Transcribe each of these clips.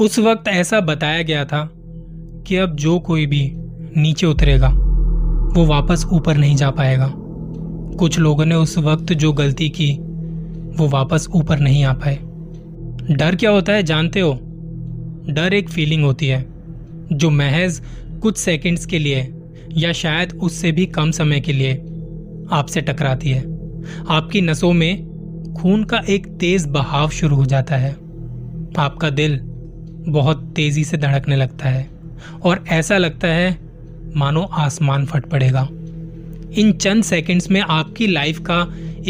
उस वक्त ऐसा बताया गया था कि अब जो कोई भी नीचे उतरेगा वो वापस ऊपर नहीं जा पाएगा। कुछ लोगों ने उस वक्त जो गलती की वो वापस ऊपर नहीं आ पाए। डर क्या होता है जानते हो? डर एक फीलिंग होती है जो महज कुछ सेकंड्स के लिए या शायद उससे भी कम समय के लिए आपसे टकराती है। आपकी नसों में खून का एक तेज बहाव शुरू हो जाता है, आपका दिल बहुत तेजी से धड़कने लगता है और ऐसा लगता है मानो आसमान फट पड़ेगा। इन चंद सेकंड्स में आपकी लाइफ का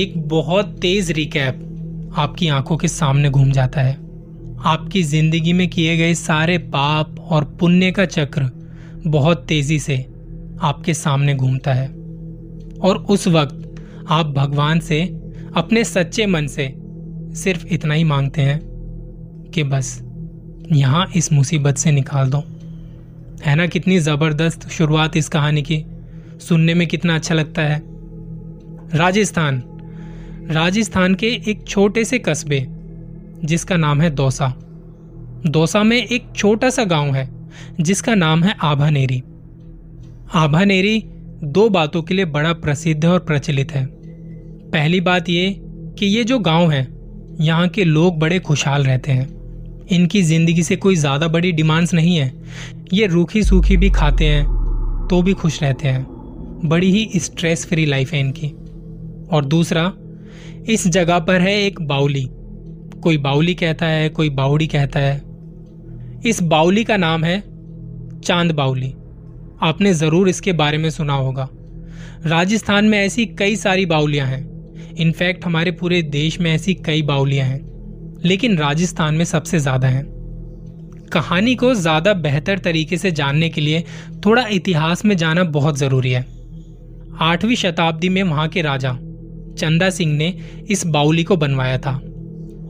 एक बहुत तेज रिकैप आपकी आंखों के सामने घूम जाता है। आपकी जिंदगी में किए गए सारे पाप और पुण्य का चक्र बहुत तेजी से आपके सामने घूमता है और उस वक्त आप भगवान से अपने सच्चे मन से सिर्फ इतना ही मांगते हैं कि बस यहाँ इस मुसीबत से निकाल दो। है ना कितनी ज़बरदस्त शुरुआत इस कहानी की, सुनने में कितना अच्छा लगता है। राजस्थान के एक छोटे से कस्बे जिसका नाम है दौसा। दौसा में एक छोटा सा गांव है जिसका नाम है आभानेरी। आभानेरी दो बातों के लिए बड़ा प्रसिद्ध और प्रचलित है। पहली बात ये कि ये जो गांव है यहाँ के लोग बड़े खुशहाल रहते हैं, इनकी ज़िंदगी से कोई ज़्यादा बड़ी डिमांड्स नहीं है। ये रूखी सूखी भी खाते हैं तो भी खुश रहते हैं, बड़ी ही स्ट्रेस फ्री लाइफ है इनकी। और दूसरा, इस जगह पर है एक बाउली। कोई बाउली कहता है, कोई बाउड़ी कहता है। इस बाउली का नाम है चांद बाउली। आपने ज़रूर इसके बारे में सुना होगा। राजस्थान में ऐसी कई सारी बाउलियाँ हैं, इनफैक्ट हमारे पूरे देश में ऐसी कई बाउलियाँ हैं, लेकिन राजस्थान में सबसे ज़्यादा हैं। कहानी को ज़्यादा बेहतर तरीके से जानने के लिए थोड़ा इतिहास में जाना बहुत ज़रूरी है। 8वीं शताब्दी में वहाँ के राजा चंदा सिंह ने इस बाउली को बनवाया था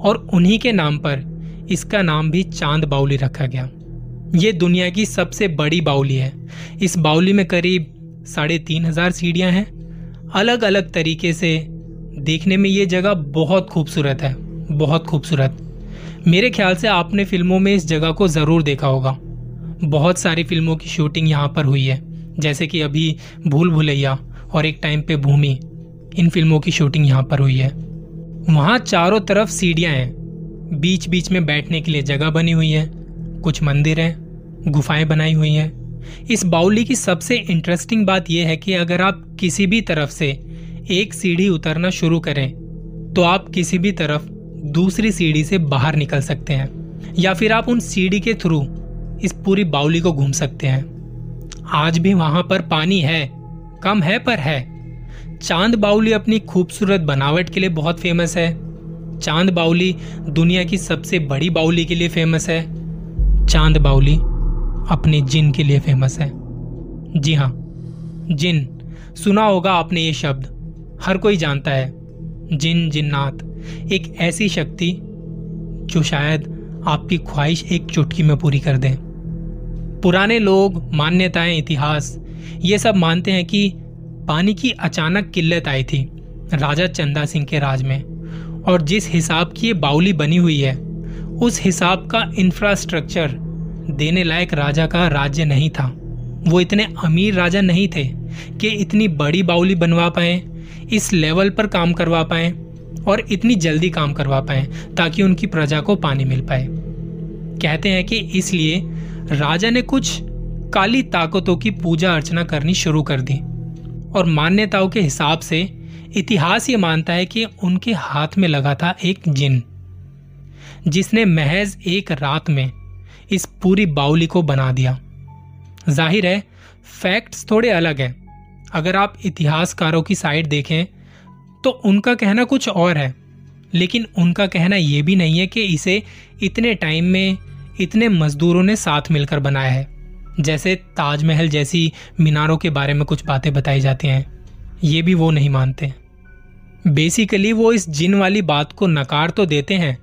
और उन्हीं के नाम पर इसका नाम भी चांद बाउली रखा गया। ये दुनिया की सबसे बड़ी बाउली है। इस बाउली में करीब 3500 सीढ़ियाँ हैं। अलग अलग तरीके से देखने में ये जगह बहुत खूबसूरत है, बहुत खूबसूरत। मेरे ख्याल से आपने फिल्मों में इस जगह को ज़रूर देखा होगा। बहुत सारी फिल्मों की शूटिंग यहाँ पर हुई है, जैसे कि अभी भूल भुलैया और एक टाइम पे भूमि, इन फिल्मों की शूटिंग यहाँ पर हुई है। वहाँ चारों तरफ सीढ़ियाँ हैं, बीच बीच में बैठने के लिए जगह बनी हुई है, कुछ मंदिर हैं, गुफाएं बनाई हुई हैं। इस बाउली की सबसे इंटरेस्टिंग बात यह है कि अगर आप किसी भी तरफ से एक सीढ़ी उतरना शुरू करें तो आप किसी भी तरफ दूसरी सीढ़ी से बाहर निकल सकते हैं, या फिर आप उन सीढ़ी के थ्रू इस पूरी बाउली को घूम सकते हैं। आज भी वहाँ पर पानी है, कम है पर है। चांद बाउली अपनी खूबसूरत बनावट के लिए बहुत फेमस है। चांद बाउली दुनिया की सबसे बड़ी बाउली के लिए फेमस है। चांद बाउली अपने जिन के लिए फेमस है। जी हाँ, जिन सुना होगा आपने, ये शब्द हर कोई जानता है। जिन, जिन्नात, एक ऐसी शक्ति जो शायद आपकी ख्वाहिश एक चुटकी में पूरी कर दे। पुराने लोग, मान्यताएं, इतिहास, ये सब मानते हैं कि पानी की अचानक किल्लत आई थी राजा चंदा सिंह के राज में, और जिस हिसाब की ये बाउली बनी हुई है उस हिसाब का इंफ्रास्ट्रक्चर देने लायक राजा का राज्य नहीं था। वो इतने अमीर राजा नहीं थे कि इतनी बड़ी बाउली बनवा पाए, इस लेवल पर काम करवा पाए और इतनी जल्दी काम करवा पाए ताकि उनकी प्रजा को पानी मिल पाए। कहते हैं कि इसलिए राजा ने कुछ काली ताकतों की पूजा अर्चना करनी शुरू कर दी, और मान्यताओं के हिसाब से इतिहास ये मानता है कि उनके हाथ में लगा था एक जिन, जिसने महज एक रात में इस पूरी बाउली को बना दिया। जाहिर है फैक्ट्स थोड़े अलग हैं। अगर आप इतिहासकारों की साइड देखें तो उनका कहना कुछ और है, लेकिन उनका कहना ये भी नहीं है कि इसे इतने टाइम में इतने मजदूरों ने साथ मिलकर बनाया है। जैसे ताजमहल जैसी मीनारों के बारे में कुछ बातें बताई जाती हैं, ये भी वो नहीं मानते। बेसिकली वो इस जिन वाली बात को नकार तो देते हैं,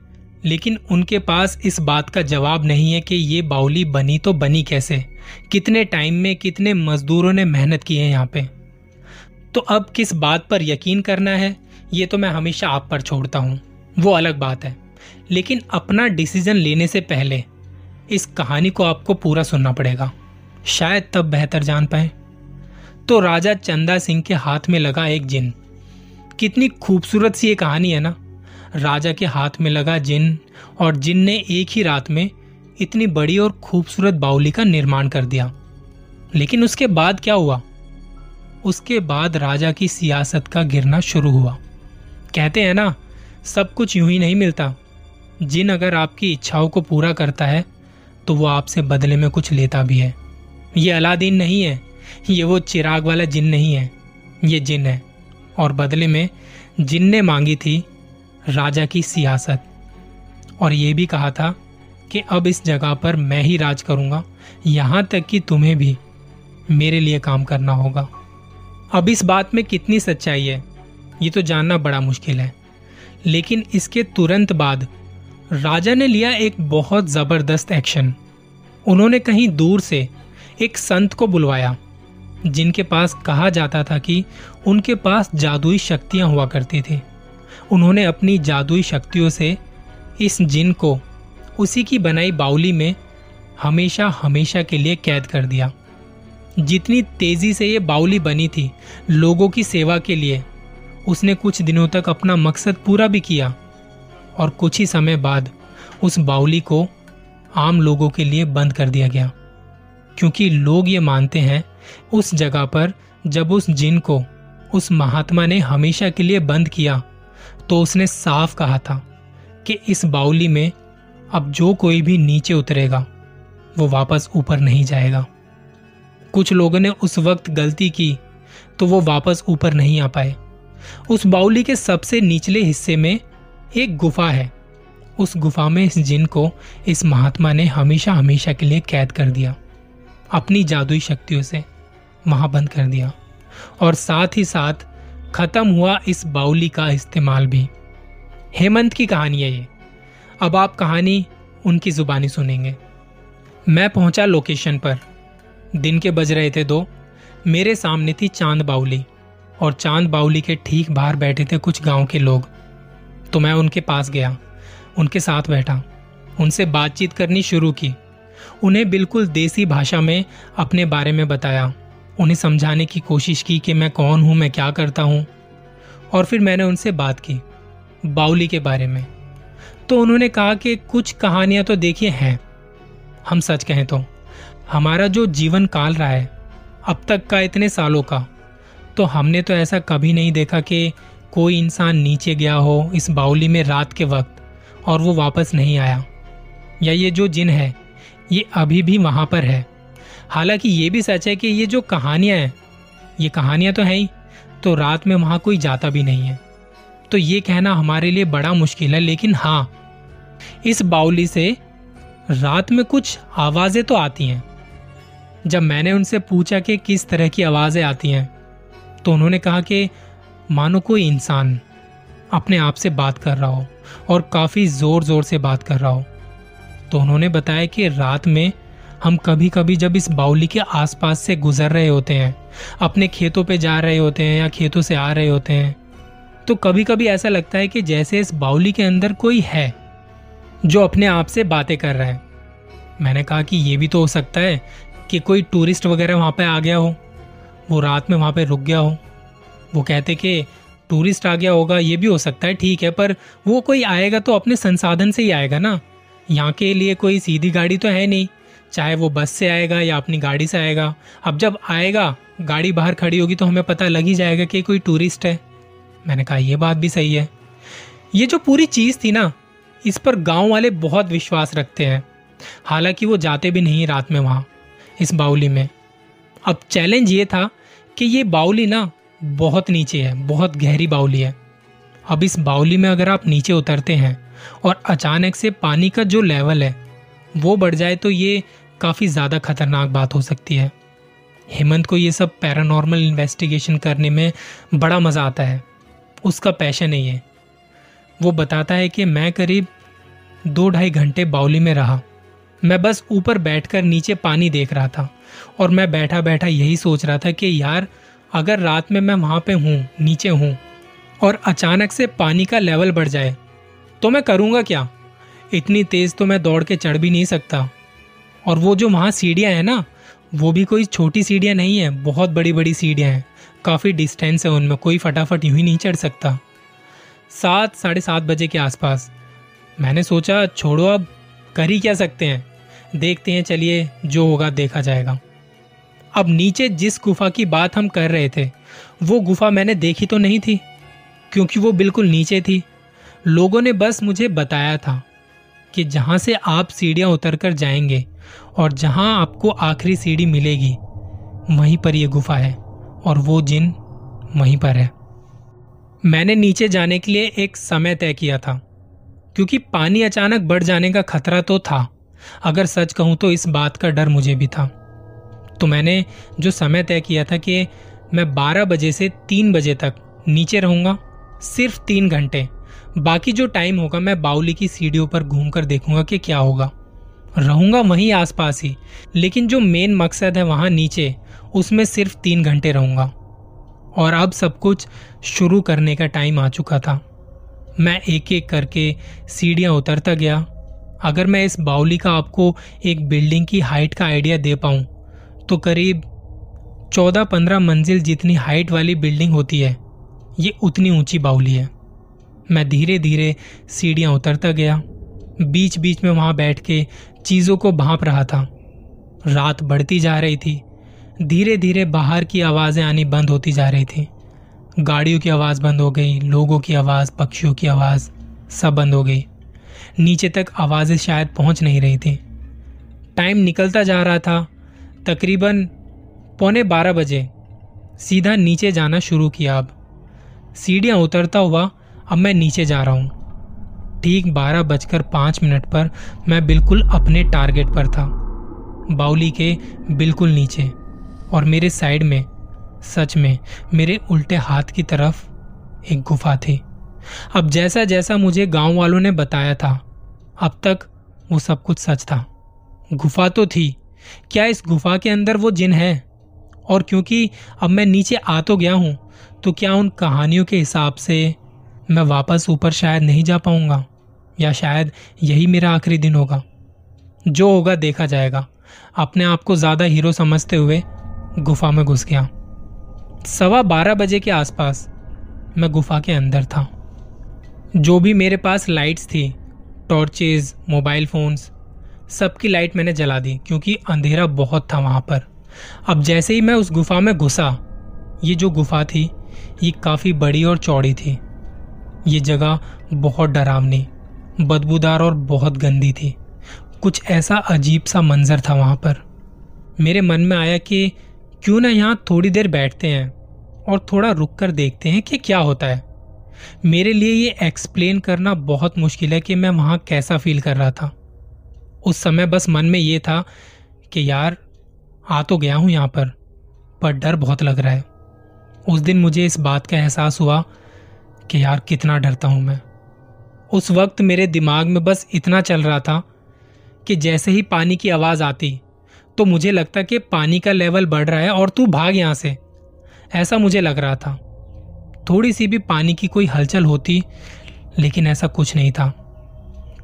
लेकिन उनके पास इस बात का जवाब नहीं है कि ये बाउली बनी तो बनी कैसे, कितने टाइम में कितने मजदूरों ने मेहनत की है यहाँ पे। तो अब किस बात पर यकीन करना है ये तो मैं हमेशा आप पर छोड़ता हूँ, वो अलग बात है। लेकिन अपना डिसीजन लेने से पहले इस कहानी को आपको पूरा सुनना पड़ेगा, शायद तब बेहतर जान पाएं। तो राजा चंदा सिंह के हाथ में लगा एक जिन। कितनी खूबसूरत सी ये कहानी है ना। राजा के हाथ में लगा जिन, और जिन ने एक ही रात में इतनी बड़ी और खूबसूरत बाउली का निर्माण कर दिया। लेकिन उसके बाद क्या हुआ? उसके बाद राजा की सियासत का गिरना शुरू हुआ। कहते हैं ना, सब कुछ यूं ही नहीं मिलता। जिन अगर आपकी इच्छाओं को पूरा करता है तो वो आपसे बदले में कुछ लेता भी है। ये अलादीन नहीं है, ये वो चिराग वाला जिन नहीं है, ये जिन है। और बदले में जिन ने मांगी थी राजा की सियासत, और ये भी कहा था कि अब इस जगह पर मैं ही राज करूँगा, यहाँ तक कि तुम्हें भी मेरे लिए काम करना होगा। अब इस बात में कितनी सच्चाई है ये तो जानना बड़ा मुश्किल है। लेकिन इसके तुरंत बाद राजा ने लिया एक बहुत ज़बरदस्त एक्शन। उन्होंने कहीं दूर से एक संत को बुलवाया, जिनके पास कहा जाता था कि उनके पास जादुई शक्तियाँ हुआ करती थी। उन्होंने अपनी जादुई शक्तियों से इस जिन को उसी की बनाई बाउली में हमेशा हमेशा के लिए कैद कर दिया। जितनी तेज़ी से ये बाउली बनी थी लोगों की सेवा के लिए, उसने कुछ दिनों तक अपना मकसद पूरा भी किया, और कुछ ही समय बाद उस बाउली को आम लोगों के लिए बंद कर दिया गया, क्योंकि लोग ये मानते हैं उस जगह पर जब उस जिन को उस महात्मा ने हमेशा के लिए बंद किया तो उसने साफ कहा था कि इस बाउली में अब जो कोई भी नीचे उतरेगा वो वापस ऊपर नहीं जाएगा। कुछ लोगों ने उस वक्त गलती की तो वो वापस ऊपर नहीं आ पाए। उस बाउली के सबसे निचले हिस्से में एक गुफा है। उस गुफा में इस जिन को इस महात्मा ने हमेशा हमेशा के लिए कैद कर दिया, अपनी जादुई शक्तियों से वहाँ बंद कर दिया, और साथ ही साथ ख़त्म हुआ इस बाउली का इस्तेमाल भी। हेमंत की कहानी है ये। अब आप कहानी उनकी ज़ुबानी सुनेंगे। मैं पहुँचा लोकेशन पर। दिन के बज रहे थे 2। मेरे सामने थी चांद बाउली, और चांद बाउली के ठीक बाहर बैठे थे कुछ गांव के लोग। तो मैं उनके पास गया, उनके साथ बैठा, उनसे बातचीत करनी शुरू की। उन्हें बिल्कुल देसी भाषा में अपने बारे में बताया, उन्हें समझाने की कोशिश की कि मैं कौन हूँ, मैं क्या करता हूँ। और फिर मैंने उनसे बात की बाउली के बारे में। तो उन्होंने कहा कि कुछ कहानियाँ तो देखिए हैं, हम सच कहें तो हमारा जो जीवन काल रहा है अब तक का, इतने सालों का, तो हमने तो ऐसा कभी नहीं देखा कि कोई इंसान नीचे गया हो इस बाउली में रात के वक्त और वो वापस नहीं आया, या ये जो जिन है ये अभी भी वहाँ पर है। हालांकि ये भी सच है कि ये जो कहानियाँ हैं ये कहानियाँ तो हैं ही, तो रात में वहाँ कोई जाता भी नहीं है, तो ये कहना हमारे लिए बड़ा मुश्किल है। लेकिन हाँ, इस बाउली से रात में कुछ आवाज़ें तो आती हैं। जब मैंने उनसे पूछा कि किस तरह की आवाज़ें आती हैं तो उन्होंने कहा कि मानो कोई इंसान अपने आप से बात कर रहा हो और काफ़ी ज़ोर ज़ोर से बात कर रहा हो। तो उन्होंने बताया कि रात में हम कभी कभी जब इस बाउली के आसपास से गुज़र रहे होते हैं, अपने खेतों पे जा रहे होते हैं या खेतों से आ रहे होते हैं, तो कभी कभी ऐसा लगता है कि जैसे इस बाउली के अंदर कोई है जो अपने आप से बातें कर रहा है। मैंने कहा कि ये भी तो हो सकता है कि कोई टूरिस्ट वगैरह वहाँ पे आ गया हो, वो रात में वहाँ पे रुक गया हो। वो कहते कि टूरिस्ट आ गया होगा, ये भी हो सकता है, ठीक है, पर वो कोई आएगा तो अपने संसाधन से ही आएगा ना, यहाँ के लिए कोई सीधी गाड़ी तो है नहीं, चाहे वो बस से आएगा या अपनी गाड़ी से आएगा। अब जब आएगा, गाड़ी बाहर खड़ी होगी तो हमें पता लग ही जाएगा कि कोई टूरिस्ट है। मैंने कहा ये बात भी सही है। ये जो पूरी चीज़ थी ना, इस पर गाँव वाले बहुत विश्वास रखते हैं, हालांकि वो जाते भी नहीं रात में वहाँ इस बाउली में। अब चैलेंज ये था कि ये बाउली ना बहुत नीचे है, बहुत गहरी बाउली है। अब इस बाउली में अगर आप नीचे उतरते हैं और अचानक से पानी का जो लेवल है वो बढ़ जाए तो ये काफ़ी ज़्यादा खतरनाक बात हो सकती है। हेमंत को ये सब पैरानॉर्मल इन्वेस्टिगेशन करने में बड़ा मज़ा आता है, उसका पैशन है ये। वो बताता है कि मैं करीब 2-2.5 घंटे बाउली में रहा। मैं बस ऊपर बैठकर नीचे पानी देख रहा था, और मैं बैठा बैठा यही सोच रहा था कि यार अगर रात में मैं वहाँ पे हूँ, नीचे हूँ, और अचानक से पानी का लेवल बढ़ जाए तो मैं करूँगा क्या? इतनी तेज़ तो मैं दौड़ के चढ़ भी नहीं सकता, और वो जो वहाँ सीढ़ियाँ हैं ना, वो भी कोई छोटी सीढ़ियाँ नहीं है, बहुत बड़ी बड़ी सीढ़ियाँ हैं, काफ़ी डिस्टेंस है उनमें, कोई फटाफट यूँ ही नहीं चढ़ सकता। 7, 7:30 बजे के आसपास मैंने सोचा छोड़ो, अब कर ही क्या सकते हैं, देखते हैं, चलिए जो होगा देखा जाएगा। अब नीचे जिस गुफा की बात हम कर रहे थे वो गुफा मैंने देखी तो नहीं थी क्योंकि वो बिल्कुल नीचे थी। लोगों ने बस मुझे बताया था कि जहाँ से आप सीढ़ियाँ उतरकर जाएंगे और जहाँ आपको आखिरी सीढ़ी मिलेगी वहीं पर यह गुफा है और वो जिन वहीं पर है। मैंने नीचे जाने के लिए एक समय तय किया था क्योंकि पानी अचानक बढ़ जाने का खतरा तो था, अगर सच कहूँ तो इस बात का डर मुझे भी था। तो मैंने जो समय तय किया था कि मैं 12 बजे से 3 बजे तक नीचे रहूँगा, सिर्फ 3 घंटे, बाकी जो टाइम होगा मैं बाउली की सीढ़ियों पर घूमकर देखूंगा कि क्या होगा। रहूँगा वहीं आसपास ही, लेकिन जो मेन मकसद है वहाँ नीचे, उसमें सिर्फ 3 घंटे रहूँगा। और अब सब कुछ शुरू करने का टाइम आ चुका था। मैं एक एक करके सीढ़ियाँ उतरता गया। अगर मैं इस बाउली का आपको एक बिल्डिंग की हाइट का आइडिया दे पाऊँ तो करीब 14-15 मंजिल जितनी हाइट वाली बिल्डिंग होती है, ये उतनी ऊंची बाउली है। मैं धीरे धीरे सीढ़ियाँ उतरता गया, बीच बीच में वहाँ बैठ के चीज़ों को भांप रहा था। रात बढ़ती जा रही थी, धीरे धीरे बाहर की आवाज़ें आनी बंद होती जा रही थी। गाड़ियों की आवाज़ बंद हो गई, लोगों की आवाज़, पक्षियों की आवाज़, सब बंद हो गई। नीचे तक आवाज़ें शायद पहुंच नहीं रही थी। टाइम निकलता जा रहा था। तकरीबन 11:15 बजे सीधा नीचे जाना शुरू किया। अब सीढ़ियाँ उतरता हुआ अब मैं नीचे जा रहा हूँ। ठीक 12:05 पर मैं बिल्कुल अपने टारगेट पर था, बाउली के बिल्कुल नीचे। और मेरे साइड में, सच में मेरे उल्टे हाथ की तरफ एक गुफा थी। अब जैसा जैसा मुझे गांव वालों ने बताया था, अब तक वो सब कुछ सच था। गुफा तो थी, क्या इस गुफा के अंदर वो जिन है? और क्योंकि अब मैं नीचे आ तो गया हूँ, तो क्या उन कहानियों के हिसाब से मैं वापस ऊपर शायद नहीं जा पाऊँगा, या शायद यही मेरा आखिरी दिन होगा। जो होगा देखा जाएगा। अपने आप को ज़्यादा हीरो समझते हुए गुफा में घुस गया। 12:15 बजे के आसपास मैं गुफा के अंदर था। जो भी मेरे पास लाइट्स थी, टॉर्चेज़, मोबाइल फ़ोन्स, सबकी लाइट मैंने जला दी क्योंकि अंधेरा बहुत था वहाँ पर। अब जैसे ही मैं उस गुफा में घुसा, ये जो गुफा थी ये काफ़ी बड़ी और चौड़ी थी। ये जगह बहुत डरावनी, बदबूदार और बहुत गंदी थी। कुछ ऐसा अजीब सा मंज़र था वहाँ पर। मेरे मन में आया कि क्यों ना यहाँ थोड़ी देर बैठते हैं और थोड़ा रुक कर देखते हैं कि क्या होता है। मेरे लिए ये एक्सप्लेन करना बहुत मुश्किल है कि मैं वहाँ कैसा फील कर रहा था उस समय। बस मन में ये था कि यार आ तो गया हूँ यहाँ पर डर बहुत लग रहा है। उस दिन मुझे इस बात का एहसास हुआ कि यार कितना डरता हूँ मैं। उस वक्त मेरे दिमाग में बस इतना चल रहा था कि जैसे ही पानी की आवाज़ आती तो मुझे लगता कि पानी का लेवल बढ़ रहा है और तू भाग यहाँ से, ऐसा मुझे लग रहा था। थोड़ी सी भी पानी की कोई हलचल होती, लेकिन ऐसा कुछ नहीं था।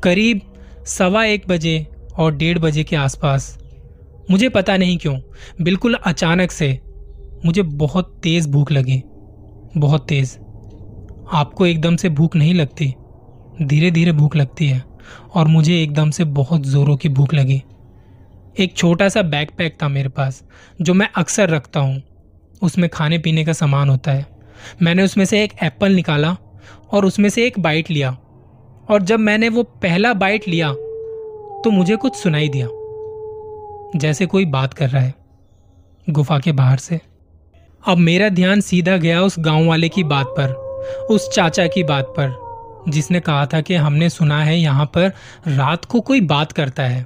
करीब 1:15 और 1:30 बजे के आसपास मुझे पता नहीं क्यों बिल्कुल अचानक से मुझे बहुत तेज़ भूख लगी, बहुत तेज़। आपको एकदम से भूख नहीं लगती, धीरे धीरे भूख लगती है, और मुझे एकदम से बहुत ज़ोरों की भूख लगी। एक छोटा सा बैकपैक था मेरे पास जो मैं अक्सर रखता हूँ, उसमें खाने पीने का सामान होता है। मैंने उसमें से एक एप्पल निकाला और उसमें से एक बाइट लिया, और जब मैंने वो पहला बाइट लिया तो मुझे कुछ सुनाई दिया, जैसे कोई बात कर रहा है गुफा के बाहर से। अब मेरा ध्यान सीधा गया उस गाँव वाले की बात पर, उस चाचा की बात पर जिसने कहा था कि हमने सुना है यहाँ पर रात को कोई बात करता है।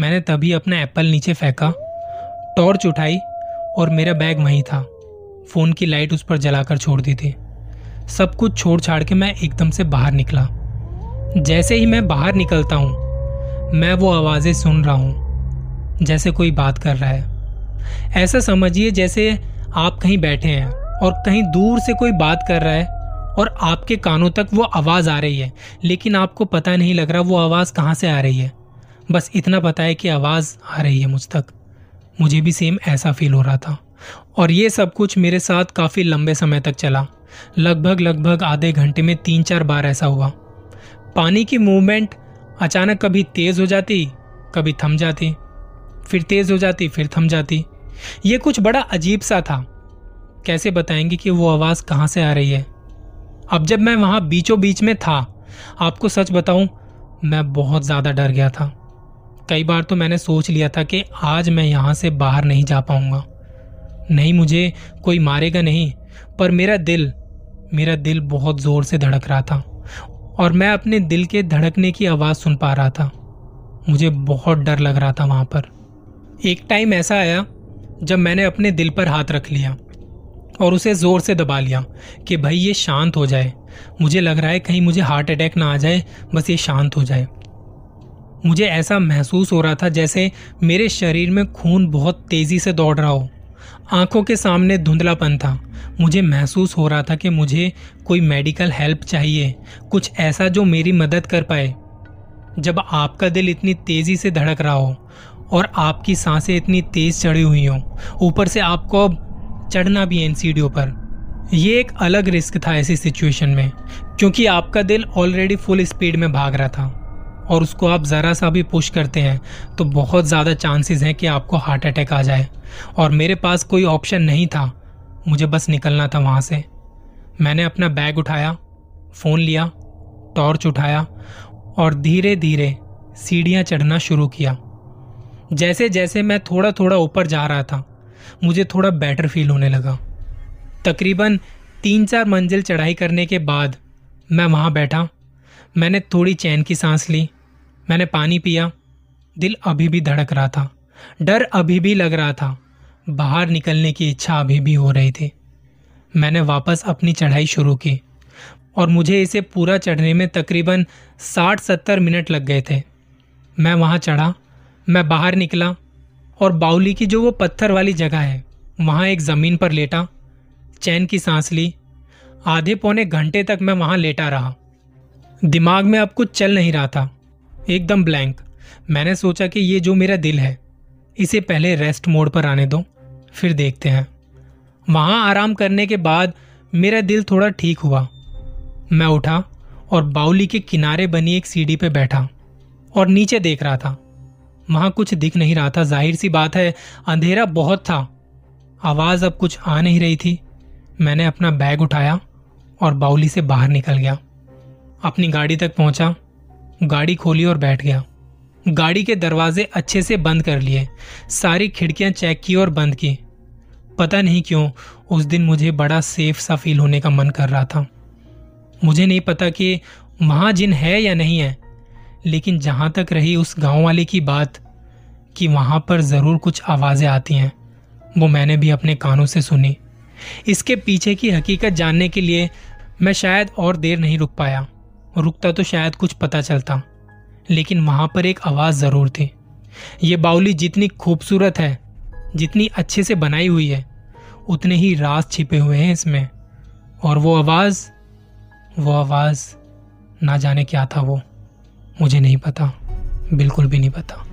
मैंने तभी अपना एप्पल नीचे फेंका, टॉर्च उठाई, और मेरा बैग वहीं था। फ़ोन की लाइट उस पर जलाकर छोड़ दी थी। सब कुछ छोड़ छाड़ के मैं एकदम से बाहर निकला। जैसे ही मैं बाहर निकलता हूँ, मैं वो आवाज़ें सुन रहा हूँ जैसे कोई बात कर रहा है। ऐसा समझिए जैसे आप कहीं बैठे हैं और कहीं दूर से कोई बात कर रहा है और आपके कानों तक वो आवाज़ आ रही है, लेकिन आपको पता नहीं लग रहा वो आवाज़ कहाँ से आ रही है। बस इतना पता है कि आवाज़ आ रही है मुझ तक। मुझे भी सेम ऐसा फील हो रहा था और ये सब कुछ मेरे साथ काफ़ी लंबे समय तक चला। लगभग आधे घंटे में 3-4 बार ऐसा हुआ। पानी की मूवमेंट अचानक कभी तेज़ हो जाती, कभी थम जाती, फिर तेज़ हो जाती, फिर थम जाती। ये कुछ बड़ा अजीब सा था। कैसे बताएंगे कि वो आवाज़ कहाँ से आ रही है। अब जब मैं वहाँ बीचों बीच में था, आपको सच बताऊं, मैं बहुत ज़्यादा डर गया था। कई बार तो मैंने सोच लिया था कि आज मैं यहाँ से बाहर नहीं जा पाऊँगा। नहीं, मुझे कोई मारेगा नहीं, पर मेरा दिल बहुत ज़ोर से धड़क रहा था और मैं अपने दिल के धड़कने की आवाज़ सुन पा रहा था। मुझे बहुत डर लग रहा था वहाँ पर। एक टाइम ऐसा आया जब मैंने अपने दिल पर हाथ रख लिया और उसे ज़ोर से दबा लिया कि भाई ये शांत हो जाए। मुझे लग रहा है कहीं मुझे हार्ट अटैक ना आ जाए, बस ये शांत हो जाए। मुझे ऐसा महसूस हो रहा था जैसे मेरे शरीर में खून बहुत तेज़ी से दौड़ रहा हो। आंखों के सामने धुंधलापन था। मुझे महसूस हो रहा था कि मुझे कोई मेडिकल हेल्प चाहिए, कुछ ऐसा जो मेरी मदद कर पाए। जब आपका दिल इतनी तेज़ी से धड़क रहा हो और आपकी सांसें इतनी तेज़ चढ़ी हुई हों, ऊपर से आपको अब चढ़ना भी है इन सीढ़ियों पर, ये एक अलग रिस्क था ऐसी सिचुएशन में, क्योंकि आपका दिल ऑलरेडी फुल स्पीड में भाग रहा था और उसको आप ज़रा सा भी पुश करते हैं तो बहुत ज़्यादा चांसेस हैं कि आपको हार्ट अटैक आ जाए। और मेरे पास कोई ऑप्शन नहीं था, मुझे बस निकलना था वहाँ से। मैंने अपना बैग उठाया, फ़ोन लिया, टॉर्च उठाया और धीरे धीरे सीढ़ियाँ चढ़ना शुरू किया। जैसे जैसे मैं थोड़ा थोड़ा ऊपर जा रहा था, मुझे थोड़ा बेटर फील होने लगा। तकरीबन 3-4 मंजिल चढ़ाई करने के बाद मैं वहाँ बैठा। मैंने थोड़ी चैन की सांस ली, मैंने पानी पिया। दिल अभी भी धड़क रहा था, डर अभी भी लग रहा था, बाहर निकलने की इच्छा अभी भी हो रही थी। मैंने वापस अपनी चढ़ाई शुरू की और मुझे इसे पूरा चढ़ने में तकरीबन 60-70 मिनट लग गए थे। मैं वहाँ चढ़ा, मैं बाहर निकला और बाउली की जो वो पत्थर वाली जगह है, वहाँ एक ज़मीन पर लेटा, चैन की सांस ली। आधे पौने घंटे तक मैं वहाँ लेटा रहा। दिमाग में अब कुछ चल नहीं रहा था, एकदम ब्लैंक। मैंने सोचा कि ये जो मेरा दिल है, इसे पहले रेस्ट मोड पर आने दो, फिर देखते हैं। वहाँ आराम करने के बाद मेरा दिल थोड़ा ठीक हुआ। मैं उठा और बाउली के किनारे बनी एक सीढ़ी पे बैठा और नीचे देख रहा था। वहाँ कुछ दिख नहीं रहा था, जाहिर सी बात है, अंधेरा बहुत था। आवाज़ अब कुछ आ नहीं रही थी। मैंने अपना बैग उठाया और बाउली से बाहर निकल गया। अपनी गाड़ी तक पहुंचा, गाड़ी खोली और बैठ गया। गाड़ी के दरवाजे अच्छे से बंद कर लिए, सारी खिड़कियां चेक की और बंद की। पता नहीं क्यों उस दिन मुझे बड़ा सेफ सा फील होने का मन कर रहा था। मुझे नहीं पता कि वहाँ जिन है या नहीं है, लेकिन जहाँ तक रही उस गांव वाले की बात कि वहाँ पर ज़रूर कुछ आवाज़ें आती हैं, वो मैंने भी अपने कानों से सुनी। इसके पीछे की हकीकत जानने के लिए मैं शायद और देर नहीं रुक पाया। रुकता तो शायद कुछ पता चलता, लेकिन वहाँ पर एक आवाज़ ज़रूर थी। ये बाउली जितनी खूबसूरत है, जितनी अच्छे से बनाई हुई है, उतने ही राज छिपे हुए हैं इसमें। और वो आवाज़ ना जाने क्या था, वो मुझे नहीं पता, बिल्कुल भी नहीं पता।